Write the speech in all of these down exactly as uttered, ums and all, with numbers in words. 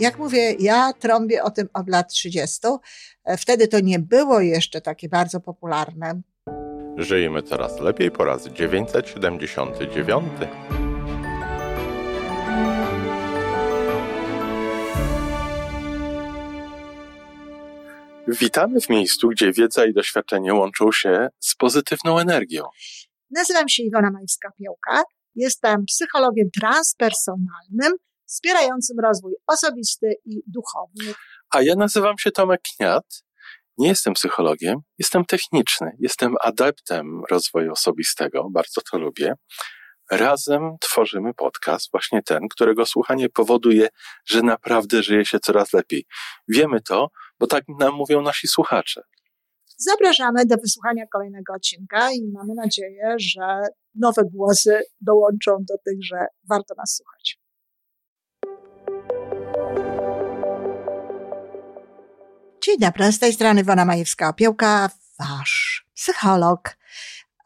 Jak mówię, ja trąbię o tym od lat trzydziestu. Wtedy to nie było jeszcze takie bardzo popularne. Żyjemy coraz lepiej po raz dziewięćset siedemdziesiąty dziewiąty. Witamy w miejscu, gdzie wiedza i doświadczenie łączą się z pozytywną energią. Nazywam się Iwona Majewska-Piłka. Jestem psychologiem transpersonalnym, wspierającym rozwój osobisty i duchowny. A ja nazywam się Tomek Kniat. Nie jestem psychologiem, jestem techniczny, jestem adeptem rozwoju osobistego, bardzo to lubię. Razem tworzymy podcast, właśnie ten, którego słuchanie powoduje, że naprawdę żyje się coraz lepiej. Wiemy to, bo tak nam mówią nasi słuchacze. Zapraszamy do wysłuchania kolejnego odcinka i mamy nadzieję, że nowe głosy dołączą do tych, że warto nas słuchać. Dzień dobry, z tej strony Iwona Majewska-Piłka, wasz psycholog.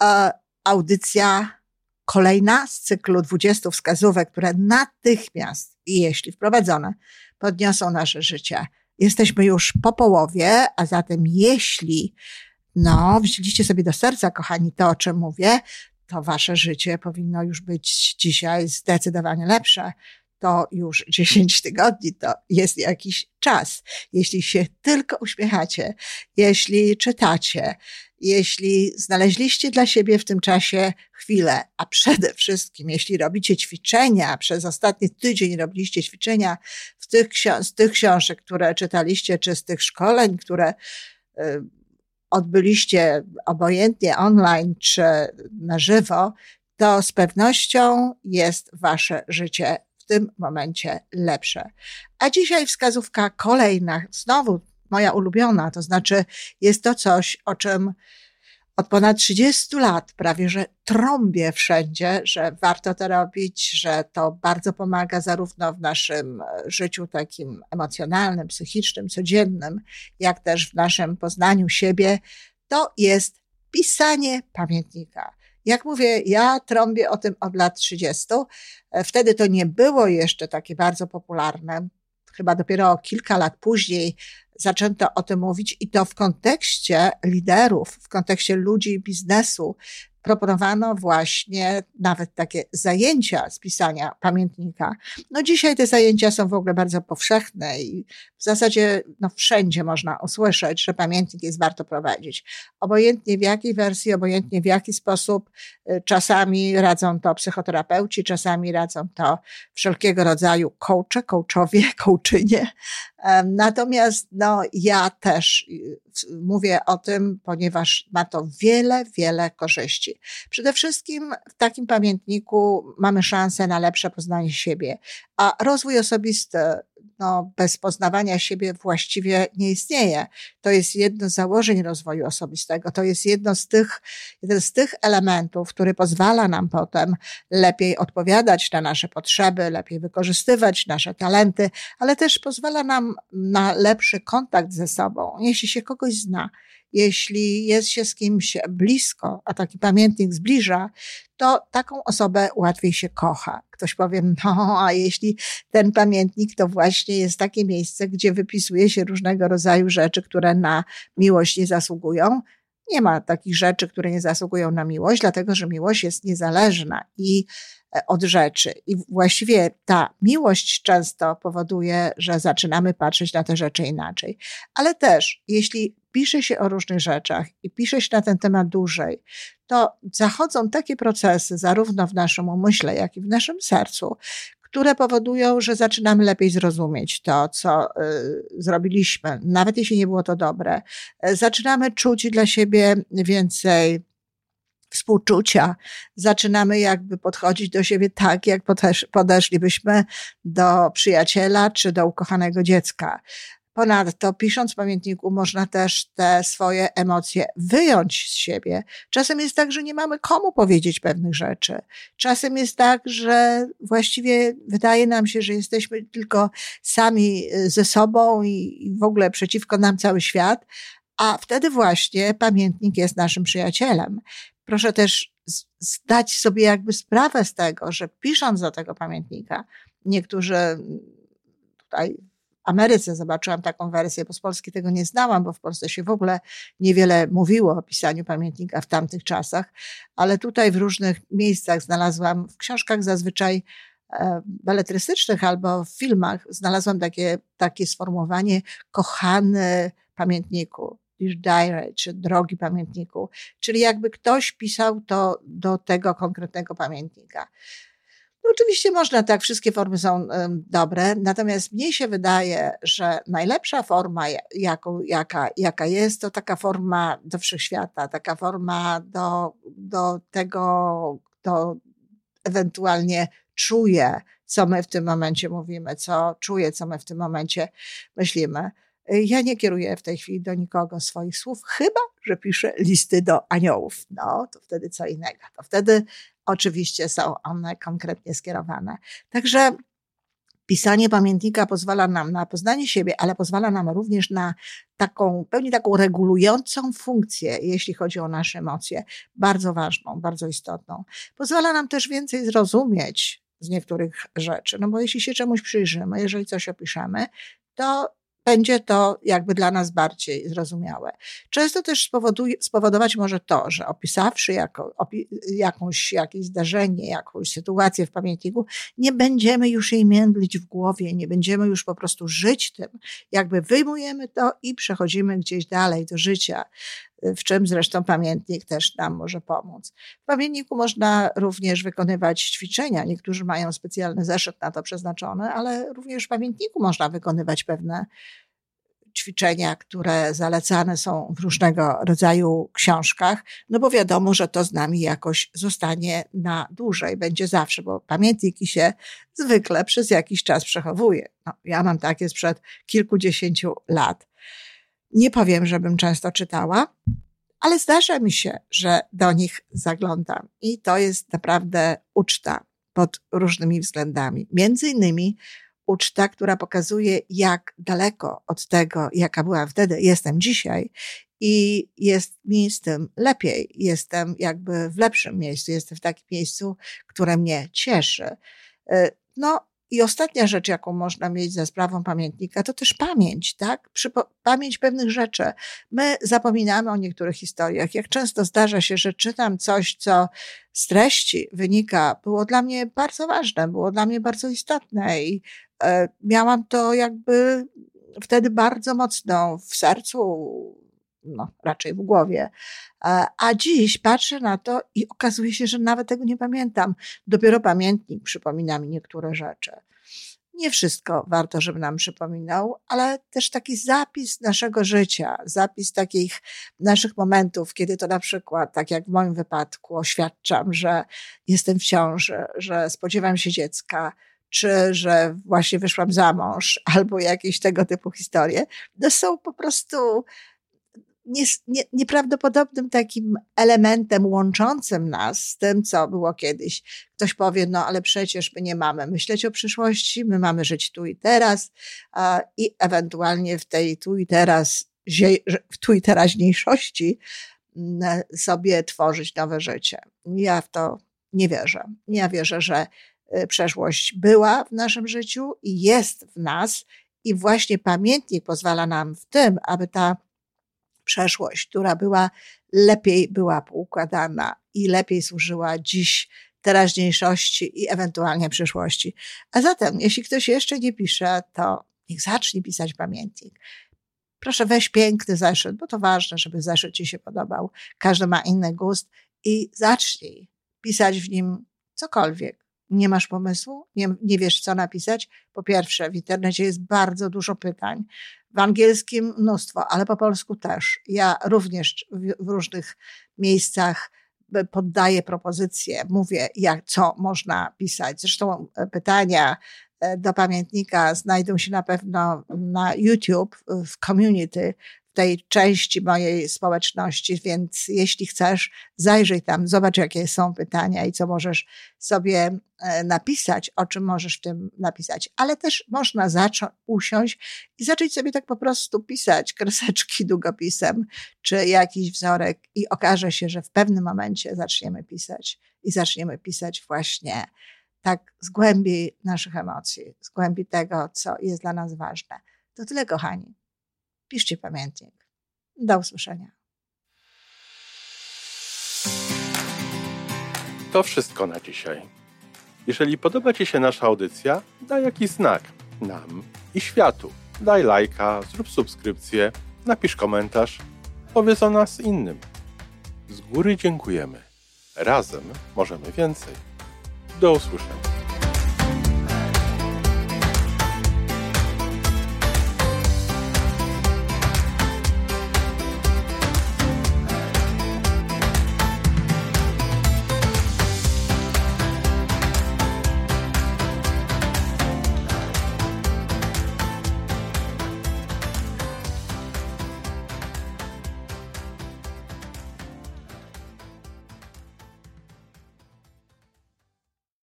E, audycja kolejna z cyklu dwudziestu wskazówek, które natychmiast, jeśli wprowadzone, podniosą nasze życie. Jesteśmy już po połowie, a zatem jeśli no, wzięliście sobie do serca, kochani, to, o czym mówię, to wasze życie powinno już być dzisiaj zdecydowanie lepsze. To już dziesięć tygodni, to jest jakiś czas. Jeśli się tylko uśmiechacie, jeśli czytacie, jeśli znaleźliście dla siebie w tym czasie chwilę, a przede wszystkim jeśli robicie ćwiczenia, przez ostatni tydzień robiliście ćwiczenia w tych książ- z tych książek, które czytaliście, czy z tych szkoleń, które y, odbyliście obojętnie online, czy na żywo, to z pewnością jest wasze życie w tym momencie lepsze. A dzisiaj wskazówka kolejna, znowu moja ulubiona, to znaczy jest to coś, o czym od ponad trzydziestu lat prawie, że trąbię wszędzie, że warto to robić, że to bardzo pomaga zarówno w naszym życiu takim emocjonalnym, psychicznym, codziennym, jak też w naszym poznaniu siebie. To jest pisanie pamiętnika. Jak mówię, ja trąbię o tym od lat trzydziestu. Wtedy to nie było jeszcze takie bardzo popularne. Chyba dopiero kilka lat później zaczęto o tym mówić i to w kontekście liderów, w kontekście ludzi biznesu proponowano właśnie nawet takie zajęcia z pisania pamiętnika. No dzisiaj te zajęcia są w ogóle bardzo powszechne i w zasadzie no wszędzie można usłyszeć, że pamiętnik jest warto prowadzić. Obojętnie w jakiej wersji, obojętnie w jaki sposób, czasami radzą to psychoterapeuci, czasami radzą to wszelkiego rodzaju coache, coachowie, coachinie. Natomiast no ja też mówię o tym, ponieważ ma to wiele, wiele korzyści. Przede wszystkim w takim pamiętniku mamy szansę na lepsze poznanie siebie, a rozwój osobisty no, bez poznawania siebie właściwie nie istnieje. To jest jedno z założeń rozwoju osobistego, to jest jedno z tych, jeden z tych elementów, który pozwala nam potem lepiej odpowiadać na nasze potrzeby, lepiej wykorzystywać nasze talenty, ale też pozwala nam na lepszy kontakt ze sobą. Jeśli się kogoś zna, jeśli jest się z kimś blisko, a taki pamiętnik zbliża, to taką osobę łatwiej się kocha. Ktoś powie, no a jeśli ten pamiętnik to właśnie jest takie miejsce, gdzie wypisuje się różnego rodzaju rzeczy, które na miłość nie zasługują. Nie ma takich rzeczy, które nie zasługują na miłość, dlatego że miłość jest niezależna i od rzeczy. I właściwie ta miłość często powoduje, że zaczynamy patrzeć na te rzeczy inaczej. Ale też, jeśli pisze się o różnych rzeczach i pisze się na ten temat dłużej, to zachodzą takie procesy zarówno w naszym umyśle, jak i w naszym sercu, które powodują, że zaczynamy lepiej zrozumieć to, co y, zrobiliśmy, nawet jeśli nie było to dobre. Zaczynamy czuć dla siebie więcej współczucia. Zaczynamy jakby podchodzić do siebie tak, jak podeszlibyśmy do przyjaciela czy do ukochanego dziecka. Ponadto pisząc w pamiętniku można też te swoje emocje wyjąć z siebie. Czasem jest tak, że nie mamy komu powiedzieć pewnych rzeczy. Czasem jest tak, że właściwie wydaje nam się, że jesteśmy tylko sami ze sobą i w ogóle przeciwko nam cały świat, a wtedy właśnie pamiętnik jest naszym przyjacielem. Proszę też zdać sobie jakby sprawę z tego, że pisząc do tego pamiętnika, niektórzy tutaj Ameryce zobaczyłam taką wersję, bo z Polski tego nie znałam, bo w Polsce się w ogóle niewiele mówiło o pisaniu pamiętnika w tamtych czasach, ale tutaj w różnych miejscach znalazłam, w książkach zazwyczaj beletrystycznych albo w filmach, znalazłam takie, takie sformułowanie kochany pamiętniku, diary, czy drogi pamiętniku, czyli jakby ktoś pisał to do tego konkretnego pamiętnika. No oczywiście można tak, wszystkie formy są dobre, natomiast mnie się wydaje, że najlepsza forma, jaką, jaka, jaka jest, to taka forma do wszechświata, taka forma do, do tego, kto ewentualnie czuje, co my w tym momencie mówimy, co czuje, co my w tym momencie myślimy. Ja nie kieruję w tej chwili do nikogo swoich słów, chyba że piszę listy do aniołów. No, to wtedy co innego. To wtedy oczywiście są one konkretnie skierowane. Także pisanie pamiętnika pozwala nam na poznanie siebie, ale pozwala nam również na taką, pełni taką regulującą funkcję, jeśli chodzi o nasze emocje. Bardzo ważną, bardzo istotną. Pozwala nam też więcej zrozumieć z niektórych rzeczy. No bo jeśli się czemuś przyjrzymy, jeżeli coś opiszemy, to będzie to jakby dla nas bardziej zrozumiałe. Często też spowoduje, spowodować może to, że opisawszy jako, opi, jakąś, jakieś zdarzenie, jakąś sytuację w pamiętniku, nie będziemy już jej międlić w głowie, nie będziemy już po prostu żyć tym. Jakby wyjmujemy to i przechodzimy gdzieś dalej do życia, w czym zresztą pamiętnik też nam może pomóc. W pamiętniku można również wykonywać ćwiczenia. Niektórzy mają specjalny zeszyt na to przeznaczony, ale również w pamiętniku można wykonywać pewne ćwiczenia, które zalecane są w różnego rodzaju książkach, no bo wiadomo, że to z nami jakoś zostanie na dłużej, będzie zawsze, bo pamiętniki się zwykle przez jakiś czas przechowuje. No, ja mam takie sprzed kilkudziesięciu lat. Nie powiem, żebym często czytała, ale zdarza mi się, że do nich zaglądam i to jest naprawdę uczta pod różnymi względami. Między innymi uczta, która pokazuje, jak daleko od tego, jaka byłam wtedy, jestem dzisiaj i jest mi z tym lepiej. Jestem jakby w lepszym miejscu, jestem w takim miejscu, które mnie cieszy. No, i ostatnia rzecz, jaką można mieć za sprawą pamiętnika, to też pamięć, tak? Przypo- pamięć pewnych rzeczy. My zapominamy o niektórych historiach. Jak często zdarza się, że czytam coś, co z treści wynika, było dla mnie bardzo ważne, było dla mnie bardzo istotne i y, miałam to jakby wtedy bardzo mocno w sercu, no raczej w głowie. A dziś patrzę na to i okazuje się, że nawet tego nie pamiętam. Dopiero pamiętnik przypomina mi niektóre rzeczy. Nie wszystko warto, żeby nam przypominał, ale też taki zapis naszego życia, zapis takich naszych momentów, kiedy to na przykład, tak jak w moim wypadku, oświadczam, że jestem w ciąży, że spodziewam się dziecka, czy że właśnie wyszłam za mąż, albo jakieś tego typu historie. To są po prostu nieprawdopodobnym takim elementem łączącym nas z tym, co było kiedyś. Ktoś powie, no ale przecież my nie mamy myśleć o przyszłości, my mamy żyć tu i teraz i ewentualnie w tej tu i teraz, w tu i teraźniejszości sobie tworzyć nowe życie. Ja w to nie wierzę. Ja wierzę, że przeszłość była w naszym życiu i jest w nas i właśnie pamiętnik pozwala nam w tym, aby ta przeszłość, która była, lepiej była poukładana i lepiej służyła dziś, teraźniejszości i ewentualnie przyszłości. A zatem, jeśli ktoś jeszcze nie pisze, to niech zacznie pisać pamiętnik. Proszę, weź piękny zeszyt, bo to ważne, żeby zeszyt ci się podobał. Każdy ma inny gust i zacznij pisać w nim cokolwiek. Nie masz pomysłu? Nie, nie wiesz, co napisać? Po pierwsze, w internecie jest bardzo dużo pytań. W angielskim mnóstwo, ale po polsku też. Ja również w różnych miejscach poddaję propozycje, mówię, jak, co można pisać. Zresztą pytania do pamiętnika znajdą się na pewno na YouTube, w community, w tej części mojej społeczności, więc jeśli chcesz, zajrzyj tam, zobacz, jakie są pytania i co możesz sobie napisać, o czym możesz w tym napisać. Ale też można zacząć, usiąść i zacząć sobie tak po prostu pisać kreseczki długopisem, czy jakiś wzorek i okaże się, że w pewnym momencie zaczniemy pisać i zaczniemy pisać właśnie tak z głębi naszych emocji, z głębi tego, co jest dla nas ważne. To tyle, kochani. Piszcie pamiętnik. Do usłyszenia. To wszystko na dzisiaj. Jeżeli podoba Ci się nasza audycja, daj jakiś znak nam i światu. Daj lajka, zrób subskrypcję, napisz komentarz, powiedz o nas innym. Z góry dziękujemy. Razem możemy więcej. Do usłyszenia.